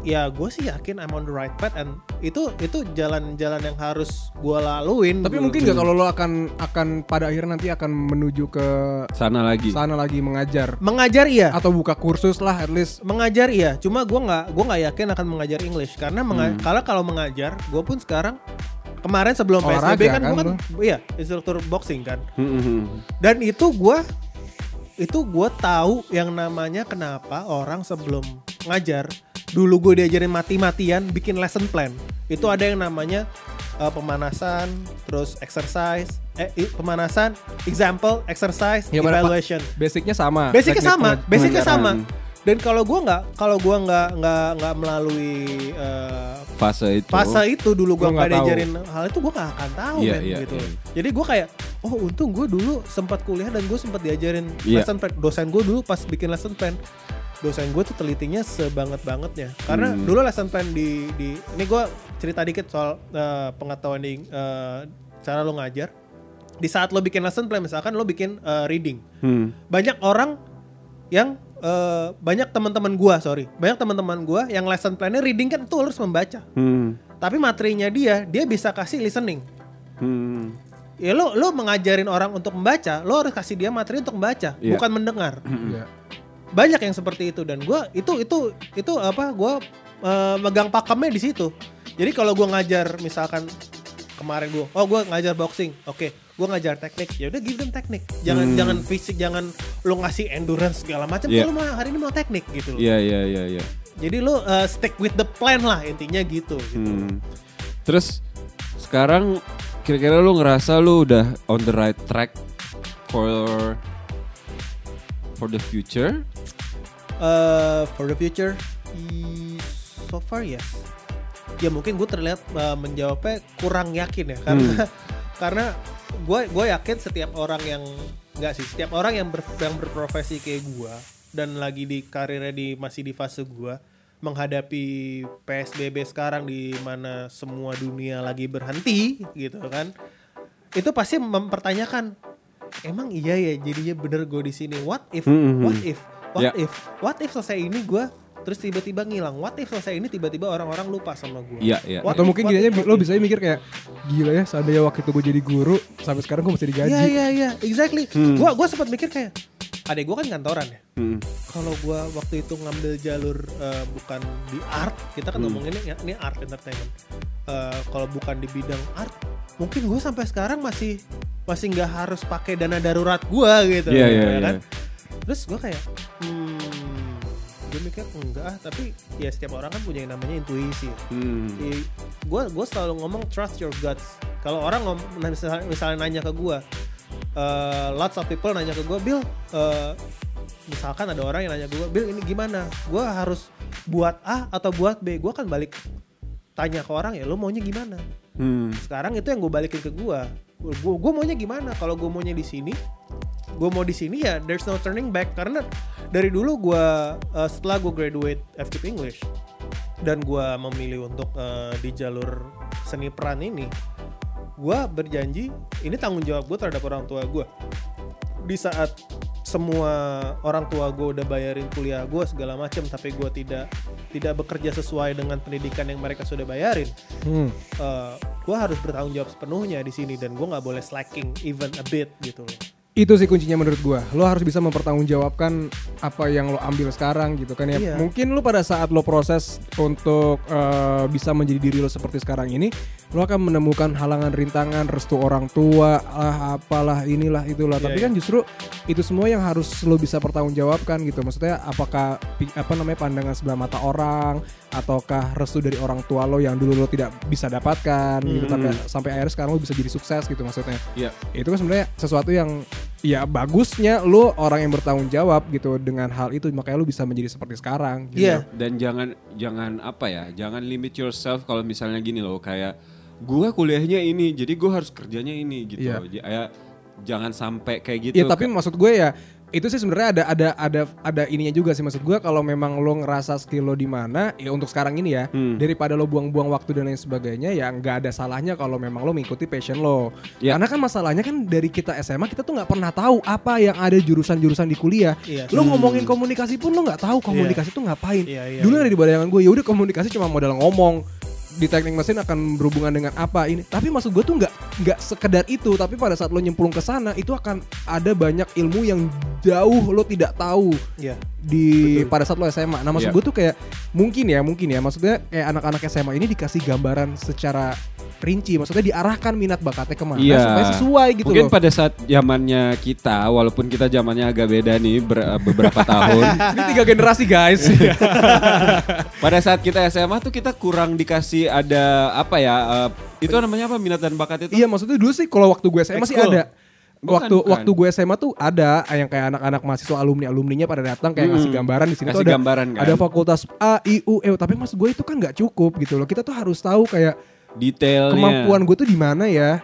ya gue sih yakin I'm on the right path and itu jalan-jalan yang harus gue laluin. Tapi mungkin nggak kalau lo akan pada akhirnya nanti akan menuju ke sana lagi mengajar iya atau buka kursus lah at least mengajar iya. Cuma gue nggak yakin akan mengajar English karena kalau mengajar gue pun sekarang kemarin sebelum PSBB kan gue kan iya instruktur boxing kan. Dan itu gue tahu yang namanya kenapa orang sebelum ngajar. Dulu gue diajarin mati-matian bikin lesson plan. Itu ada yang namanya pemanasan, terus exercise, pemanasan, example, exercise, ya, evaluation. Basicnya sama. Dan kalau gue nggak melalui fase itu dulu gue nggak diajarin hal itu gue nggak akan tahu gitu. Yeah. Jadi gue kayak oh untung gue dulu sempat kuliah dan gue sempat diajarin lesson plan. Dosen gue dulu pas bikin lesson plan. Dosen gue tuh telitinya sebanget-bangetnya. Karena dulu lesson plan di ini gue cerita dikit soal pengetahuan di cara lo ngajar. Di saat lo bikin lesson plan misalkan lo bikin reading. Banyak orang yang banyak teman-teman gue yang lesson plannya reading kan itu harus membaca. Tapi materinya dia bisa kasih listening. Ya lo mengajarin orang untuk membaca, lo harus kasih dia materi untuk membaca, bukan mendengar. Banyak yang seperti itu dan gue itu megang pakemnya di situ. Jadi kalau gue ngajar misalkan kemarin gue ngajar boxing, oke. Gue ngajar teknik, ya udah give them teknik. Jangan fisik, jangan lo ngasih endurance segala macam. Kalau hari ini mau teknik gitu. Iya. Jadi lo stick with the plan lah intinya gitu. Terus sekarang kira-kira lo ngerasa lo udah on the right track for the future? For the future, so far yes. Ya mungkin gue terlihat menjawabnya kurang yakin ya karena gue yakin setiap orang yang berprofesi kayak gue dan lagi di karirnya masih di fase gue menghadapi PSBB sekarang di mana semua dunia lagi berhenti gitu kan, itu pasti mempertanyakan emang iya ya jadinya bener gue di sini. What if selesai ini gue terus tiba-tiba ngilang. What if selesai ini tiba-tiba orang-orang lupa sama gue. Yeah. Atau mungkin gini aja lo bisa mikir kayak gila ya seandainya waktu itu gue jadi guru sampai sekarang gue masih digaji. Exactly. Gue sempat mikir kayak adek gue kan kantoran ya. Kalau gue waktu itu ngambil jalur bukan di art, kita kan ngomongin ini art entertainment. Kalau bukan di bidang art, mungkin gue sampai sekarang masih nggak harus pakai dana darurat gue gitu, kan. Terus gue kayak, gue mikir enggak ah, tapi ya setiap orang kan punya yang namanya intuisi. Gue selalu ngomong trust your guts. Kalau orang misalnya nanya ke gue, lots of people nanya ke gue, Bill, misalkan ada orang yang nanya gue, Bill ini gimana? Gue harus buat A atau buat B? Gue kan balik tanya ke orang, ya lo maunya gimana? Sekarang itu yang gue balikin ke gue. Gue maunya gimana? Kalau gue maunya di sini, ya there's no turning back. Karena dari dulu gue, setelah gue graduate FKIP English dan gue memilih untuk di jalur seni peran ini, gue berjanji ini tanggung jawab gue terhadap orang tua gue. Di saat semua orang tua gue udah bayarin kuliah gue segala macam, tapi gue tidak bekerja sesuai dengan pendidikan yang mereka sudah bayarin, gue harus bertanggung jawab sepenuhnya di sini dan gue nggak boleh slacking even a bit gitu loh. Itu sih kuncinya menurut gue. Lo harus bisa mempertanggungjawabkan apa yang lo ambil sekarang gitu kan ya. Iya. Mungkin lo pada saat lo proses untuk bisa menjadi diri lo seperti sekarang ini, lo akan menemukan halangan, rintangan, restu orang tua, apalah inilah itulah. Iya, tapi kan justru itu semua yang harus lo bisa pertanggungjawabkan gitu. Maksudnya apakah pandangan sebelah mata orang, ataukah restu dari orang tua lo yang dulu lo tidak bisa dapatkan gitu. Tapi sampai akhirnya sekarang lo bisa jadi sukses gitu maksudnya. Iya. Itu kan sebenarnya sesuatu yang ya bagusnya lu orang yang bertanggung jawab gitu dengan hal itu, makanya lu bisa menjadi seperti sekarang gitu. Yeah. Dan jangan apa ya, jangan limit yourself. Kalau misalnya gini loh, kayak gue kuliahnya ini jadi gue harus kerjanya ini gitu. Ya, jangan sampai kayak gitu. Iya, tapi maksud gue ya itu sih sebenarnya ada ininya juga sih. Maksud gue kalau memang lo ngerasa skill lo di mana ya untuk sekarang ini ya, daripada lo buang-buang waktu dan lain sebagainya, ya nggak ada salahnya kalau memang lo mengikuti passion lo. Yeah. Karena kan masalahnya kan dari kita SMA kita tuh nggak pernah tahu apa yang ada jurusan-jurusan di kuliah. Yeah. Lo ngomongin komunikasi pun lo nggak tahu komunikasi tuh ngapain. Dulu dari bayangan gue ya udah komunikasi cuma modal ngomong, di teknik mesin akan berhubungan dengan apa ini. Tapi maksud gue tuh nggak sekedar itu. Tapi pada saat lo nyemplung ke sana itu akan ada banyak ilmu yang jauh lo tidak tahu pada saat lo SMA. Nah maksud gue tuh kayak mungkin ya maksudnya kayak anak-anak SMA ini dikasih gambaran secara rinci, maksudnya diarahkan minat bakatnya kemana supaya sesuai gitu. Mungkin pada saat zamannya kita, walaupun kita zamannya agak beda nih beberapa tahun. Ini 3 generasi guys. Pada saat kita SMA tuh kita kurang dikasih ada apa ya? Itu namanya apa, minat dan bakat itu? Iya, maksudnya dulu sih kalau waktu gue SMA masih ada. Waktu gue SMA tuh ada yang kayak anak-anak mahasiswa alumni-alumninya pada datang kayak ngasih gambaran di sini tuh ada gambaran, kan? Ada fakultas A, I, U, E, tapi maksud gue itu kan enggak cukup gitu loh. Kita tuh harus tahu kayak detailnya, kemampuan gue tuh di mana ya,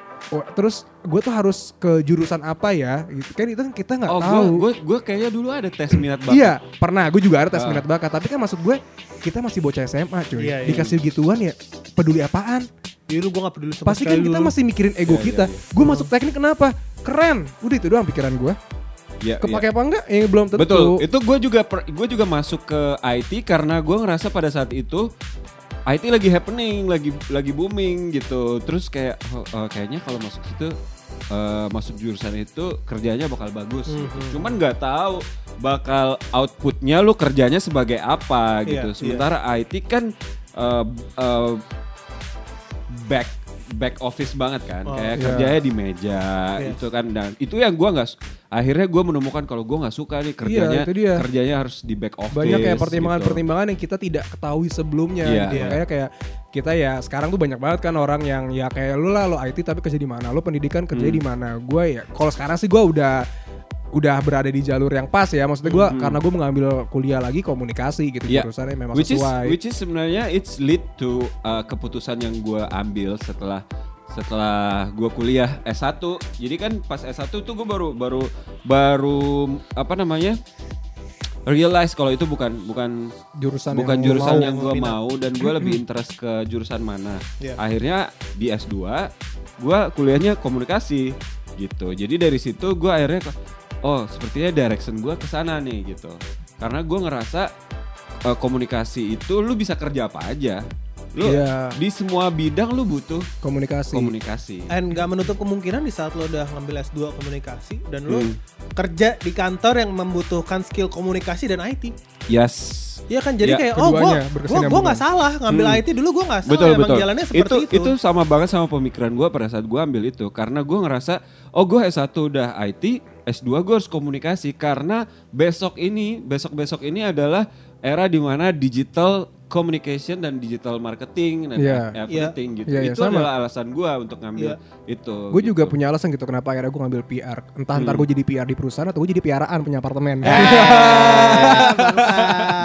terus gue tuh harus ke jurusan apa ya, kan itu kan kita nggak tahu. Gue kayaknya dulu ada tes minat bakat. Iya, pernah. Gue juga ada tes minat bakat, tapi kan maksud gue kita masih bocah SMA cuy. Iya. Dikasih gituan ya, peduli apaan? Dulu gue nggak peduli sama pasti sekali. Pasti kan kita masih mikirin ego kita. Iya. Gue masuk teknik kenapa? Keren. Udah itu doang pikiran gue. Ya, kepake apa enggak? Yang belum tentu. Betul. Itu gue juga masuk ke IT karena gue ngerasa pada saat itu IT lagi happening, lagi booming gitu. Terus kayak kayaknya kalau masuk situ, masuk jurusan itu kerjanya bakal bagus. Gitu. Cuman nggak tahu bakal outputnya lu kerjanya sebagai apa gitu. Sementara IT kan back office banget kan, kayak kerjanya di meja itu kan. Dan itu yang gue nggak. Akhirnya gue menemukan kalau gue gak suka nih kerjanya harus di back office. Banyak kayak pertimbangan-pertimbangan yang kita tidak ketahui sebelumnya. Makanya kayak kita ya sekarang tuh banyak banget kan orang yang ya kayak lu lah, lo IT tapi kerja di mana, lo pendidikan kerja di mana. Gue ya kalau sekarang sih gue udah berada di jalur yang pas ya. Maksudnya gue karena gue mengambil kuliah lagi komunikasi gitu, jurusannya memang sesuai. Which is sebenarnya it's lead to keputusan yang gue ambil setelah gue kuliah S1. Jadi kan pas S1 tuh gue baru apa namanya realize kalau itu bukan jurusan yang gue mau dan gue lebih interest ke jurusan mana. Akhirnya di S2 gue kuliahnya komunikasi gitu. Jadi dari situ gue akhirnya sepertinya direction gue kesana nih gitu. Karena gue ngerasa komunikasi itu lu bisa kerja apa aja. Lu di semua bidang lu butuh komunikasi. Dan gak menutup kemungkinan di saat lu udah ngambil S2 komunikasi dan lu kerja di kantor yang membutuhkan skill komunikasi dan IT. Yes. Iya kan, jadi kayak gue gak salah ngambil IT dulu, gue gak salah. Betul. Jalannya seperti itu. Itu sama banget sama pemikiran gue pada saat gue ambil itu. Karena gue ngerasa gue S1 udah IT, S2 gue harus komunikasi. Karena besok-besok ini adalah era dimana digital communication dan digital marketing dan everything gitu. Itu adalah alasan gue untuk ngambil itu. Gue juga punya alasan gitu kenapa akhirnya gue ngambil PR. Entah ntar gue jadi PR di perusahaan atau gue jadi PR-an punya apartemen.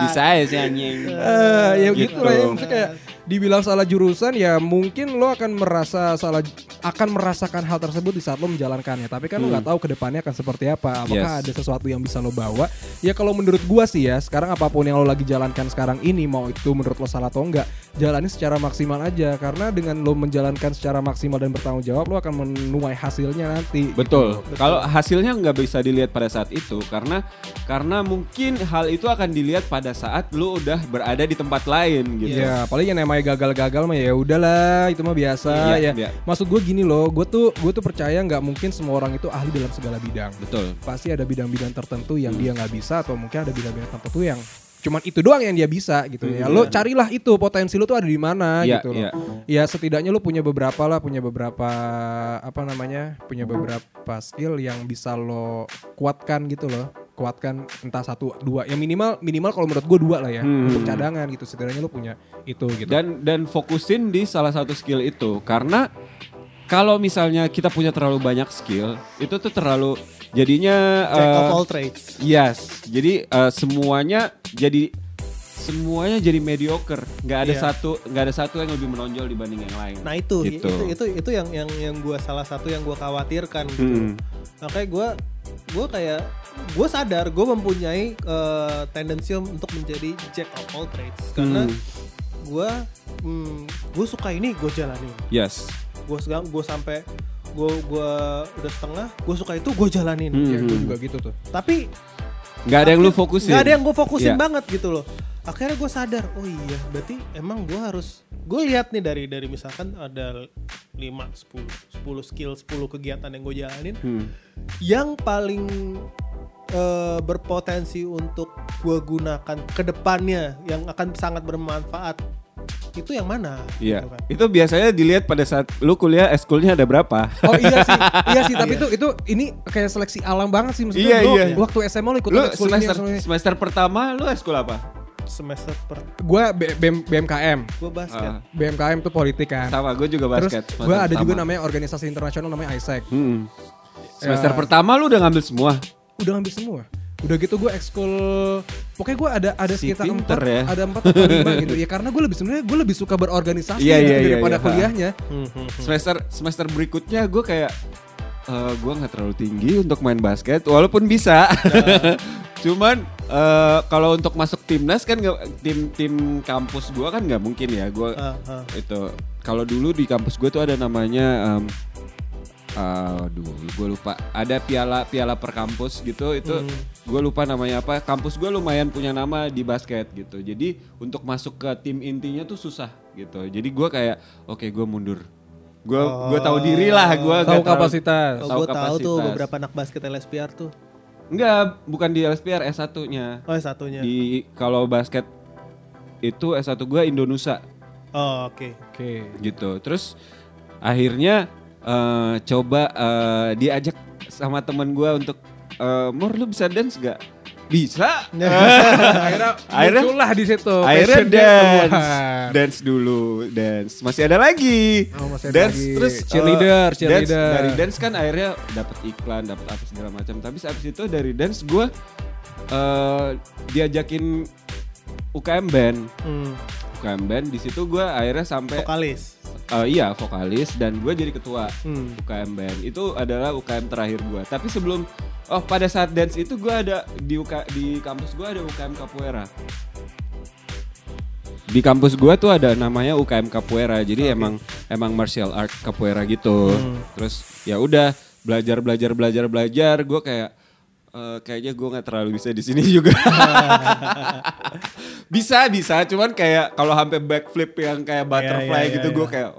Bisa ya sih anjing. Ya gitu lah ya. Maksudnya dibilang salah jurusan ya mungkin lo akan merasakan hal tersebut di saat lo menjalankannya. Tapi kan lo nggak tahu kedepannya akan seperti apa. Apakah ada sesuatu yang bisa lo bawa? Ya kalau menurut gua sih ya sekarang apapun yang lo lagi jalankan sekarang ini, mau itu menurut lo salah atau enggak, jalani secara maksimal aja. Karena dengan lo menjalankan secara maksimal dan bertanggung jawab, lo akan menuai hasilnya nanti. Betul. Gitu. Kalau hasilnya nggak bisa dilihat pada saat itu karena mungkin hal itu akan dilihat pada saat lo udah berada di tempat lain gitu. Ya paling yang gagal-gagal mah ya udahlah, itu mah biasa ya. Maksud gue gini loh, gue tuh percaya nggak mungkin semua orang itu ahli dalam segala bidang. Betul. Pasti ada bidang-bidang tertentu yang dia nggak bisa, atau mungkin ada bidang-bidang tertentu yang cuman itu doang yang dia bisa gitu ya. Lo carilah itu potensi lo tuh ada di mana gitu loh. Ya setidaknya lo punya beberapa skill yang bisa lo kuatkan gitu loh. Kuatkan entah 1, 2 ya minimal kalau menurut gue 2 lah ya untuk cadangan gitu, setidaknya lo punya itu gitu. Dan fokusin di salah satu skill itu, karena kalau misalnya kita punya terlalu banyak skill itu tuh terlalu jadinya jack of all trades. Yes, jadi semuanya jadi mediocre, nggak ada satu yang lebih menonjol dibanding yang lain. Nah itu gitu. itu yang gue salah satu yang gue khawatirkan gitu. Makanya gue sadar gue mempunyai tendensi untuk menjadi jack of all trades karena gue suka ini, gue jalanin. Yes. Gue sampai gue udah setengah, gue suka itu gue jalanin. Ya gue juga gitu tuh. Tapi Gak ada yang gue fokusin banget gitu loh. Akhirnya gue sadar, oh iya berarti emang gue harus, gue lihat nih dari misalkan ada 5, 10 skill, 10 kegiatan yang gue jalanin yang paling berpotensi untuk gue gunakan ke depannya yang akan sangat bermanfaat, itu yang mana? Iya. Gitu kan. Itu biasanya dilihat pada saat lu kuliah, eskulnya ada berapa? Oh iya sih. Tapi itu ini kayak seleksi alam banget sih. Maksudnya lu waktu SMA lu ikut eskul semester pertama lu eskul apa? Gue BMKM. Gue basket. BMKM tuh politik kan. Sama, gue juga basket. Terus gue ada juga namanya organisasi internasional namanya ISEC. Semester pertama lu udah ngambil semua? Udah ngambil semua. Udah gitu gue ekskul, pokoknya gue ada sekitar 4 ya. Ada 4 atau 5 gitu ya, karena gue lebih suka berorganisasi daripada kuliahnya. Semester berikutnya gue kayak gue nggak terlalu tinggi untuk main basket, walaupun bisa. Cuman kalau untuk masuk timnas kan tim kampus gue kan nggak mungkin ya gue. Itu kalau dulu di kampus gue tuh ada namanya gue lupa, ada piala per kampus gitu, itu gue lupa namanya apa. Kampus gue lumayan punya nama di basket gitu, jadi untuk masuk ke tim intinya tuh susah gitu. Jadi gue kayak oke, gue mundur, gue tahu diri lah, gue tahu kapasitas. Gue tahu tuh beberapa anak basket LSPR tuh enggak, bukan di LSPR, S1-nya. Oh S1-nya. Di kalau basket itu S1 gue Indonesia. Oh oke. Gitu. terus akhirnya coba diajak sama teman gue untuk Mor, lu bisa dance gak? Bisa. akhirnya muncullah di situ. Akhirnya dance dulu. Masih ada lagi. Masih ada lagi. Terus cheerleader. Dance, dari dance kan akhirnya dapat iklan, dapat apa segala macam. Tapi abis itu dari dance gue diajakin UKM band. UKM band, di situ gue akhirnya sampai vokalis. Vokalis, dan gue jadi ketua UKM band. Itu adalah UKM terakhir gue. Tapi sebelum pada saat dance itu gue ada di kampus gue ada UKM Capoeira. Di kampus gue tuh ada namanya UKM Capoeira. Jadi emang martial art Capoeira gitu. Terus ya udah belajar. Gue kayak Kayaknya gue nggak terlalu bisa di sini juga. Bisa, cuman kayak kalau sampai backflip yang kayak butterfly gitu. Gue kayak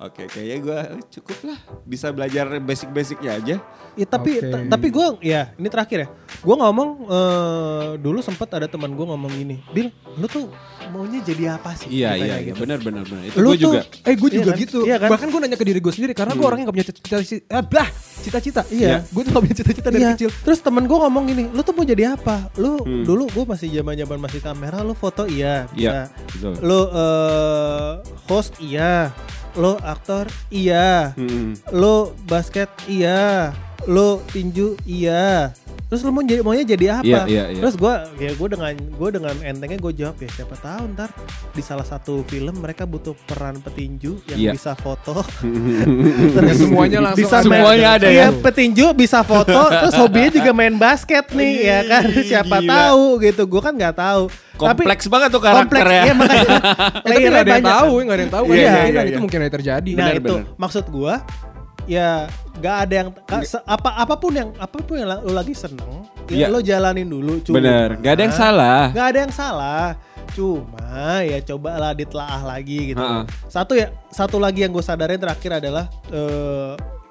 oke, kayaknya gue cukup lah bisa belajar basic-basicnya aja. Ya, tapi gue ya ini terakhir ya. Gue ngomong dulu sempet ada teman gue ngomong gini, Bil, lu tuh maunya jadi apa sih? Iya, gitu. benar. Itu gue juga. Gue juga kan? Gitu. Iya, kan? Bahkan gue nanya ke diri gue sendiri karena gue orangnya gak punya cita-cita. Iya. Gue tuh gak punya cita-cita dari kecil. Terus temen gue ngomong gini, lu tuh mau jadi apa? Lu dulu gue masih zaman masih kamera, lu foto iya. Betul. Lu host iya. Lu aktor iya. Lu basket iya. Lu tinju iya. Terus lu maunya jadi apa? Yeah. Terus gue dengan entengnya gue jawab ya siapa tahu ntar di salah satu film mereka butuh peran petinju yang bisa foto. Terus semuanya langsung bisa semuanya ada ya. Petinju bisa foto, terus hobinya juga main basket nih ya kan. Siapa tahu gitu. Gue kan nggak tahu. Kompleks tapi, banget tuh karakternya. Iya makanya. Tapi nggak ada yang tahu. Iya, itu mungkin ada terjadi. Nah benar, itu maksud gue. Ya nggak ada yang apapun yang lo lagi seneng ya lo jalanin dulu. Cuma bener, nggak ada yang salah, cuma ya cobalah ditelaah lagi gitu. Satu lagi yang gue sadarin terakhir adalah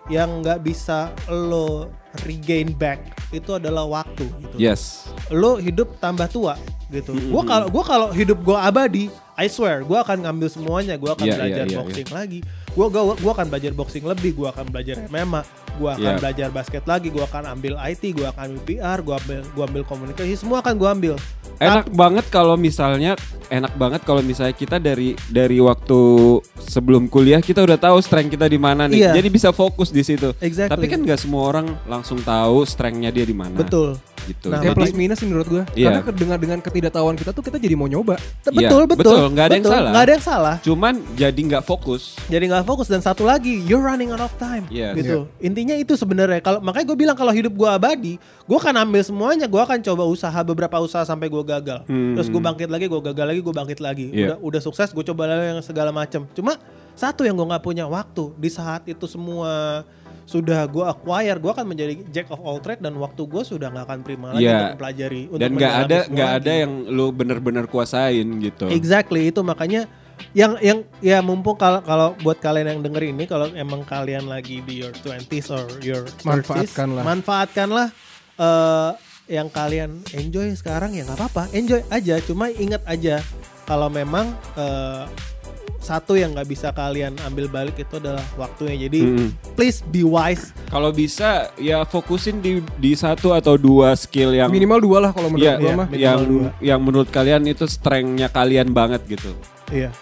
yang nggak bisa lo regain back itu adalah waktu gitu. Yes, lo hidup tambah tua gitu. Gue kalau hidup gue abadi, I swear, gue akan ngambil semuanya. Gue akan belajar boxing lagi. Gue akan belajar boxing lebih. Gue akan belajar MMA. Gue akan belajar basket lagi. Gue akan ambil IT. Gue akan ambil PR. Gue ambil komunikasi. Semua akan gue ambil. Enak banget kalau misalnya kita dari waktu sebelum kuliah kita udah tahu strength kita di mana nih. Yeah. Jadi bisa fokus di situ. Exactly. Tapi kan nggak semua orang langsung tahu strength-nya dia di mana. Betul. Gitu. Nah, plus minus sih menurut gue. Yeah. Karena dengan ketidaktahuan kita tuh kita jadi mau nyoba. Betul. Nggak ada yang salah. Cuman jadi nggak fokus. Dan satu lagi, you're running out of time. Yes. Gitu. Yeah. Intinya itu sebenarnya. Kalau makanya gue bilang kalau hidup gue abadi, gue akan ambil semuanya. Gue akan coba beberapa usaha sampai gue gagal. Terus gue bangkit lagi, gue gagal lagi, gue bangkit lagi. Yeah. Udah sukses, gue coba lagi yang segala macam. Cuma satu yang gue nggak punya waktu di saat itu semua. Sudah gue acquire, gue akan menjadi jack of all trade dan waktu gue sudah gak akan prima lagi untuk mempelajari. Dan gak ada yang lo bener-bener kuasain gitu. Exactly, itu makanya yang ya mumpung kalau buat kalian yang denger ini, kalau emang kalian lagi di your 20s or your 30s, manfaatkanlah yang kalian enjoy sekarang ya gak apa-apa, enjoy aja. Cuma ingat aja kalau memang satu yang gak bisa kalian ambil balik itu adalah waktunya. Jadi please be wise. Kalau bisa ya fokusin di satu atau dua skill yang minimal dua lah kalau menurut gue mah. Yang menurut kalian itu strength-nya kalian banget gitu. Iya.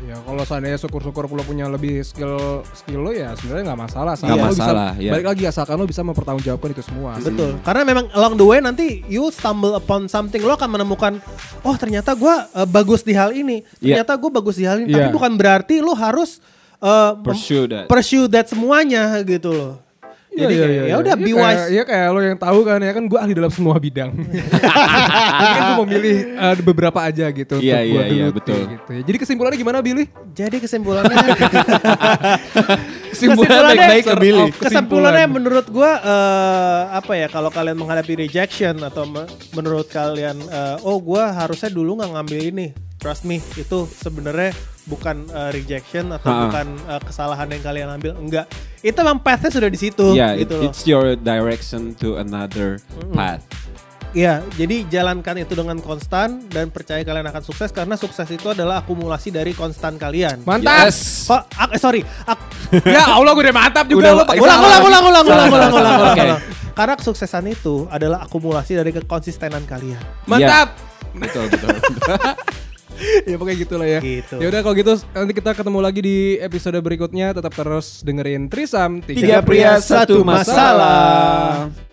Ya kalau seandainya syukur-syukur lo punya lebih skill lo ya sebenarnya nggak masalah. Gak masalah. Balik lagi asalkan lo bisa mempertanggungjawabkan itu semua. Betul. Karena memang along the way nanti you stumble upon something, lo akan menemukan ternyata gue bagus di hal ini. Ternyata gue bagus di hal ini. Tapi bukan berarti lo harus pursue that semuanya gitu loh. Jadi ya udah be wise. Iya kayak lo yang tahu kan ya kan gue ahli dalam semua bidang. Kan gue memilih beberapa aja gitu. Iya betul. Gitu. Jadi kesimpulannya gimana Billy? Kesimpulannya baik-baik ke Billy. Kesimpulannya menurut gue kalau kalian menghadapi rejection atau menurut kalian gue harusnya dulu nggak ngambil ini. Trust me, itu sebenarnya bukan rejection atau bukan kesalahan yang kalian ambil, enggak. Itu memang pathnya sudah di situ. Yeah, gitu it's your direction to another path. Iya, jadi jalankan itu dengan konstan dan percaya kalian akan sukses karena sukses itu adalah akumulasi dari konstan kalian. Mantap. Yes. Ya Allah gue udah mantap juga. Ulang. Okay. Karena kesuksesan itu adalah akumulasi dari kekonsistenan kalian. Mantap. Yeah. Betul. Ya pokoknya gitulah ya. Gitu. Ya udah kalau gitu nanti kita ketemu lagi di episode berikutnya. Tetap terus dengerin Trisam 3 Pria 1 Masalah.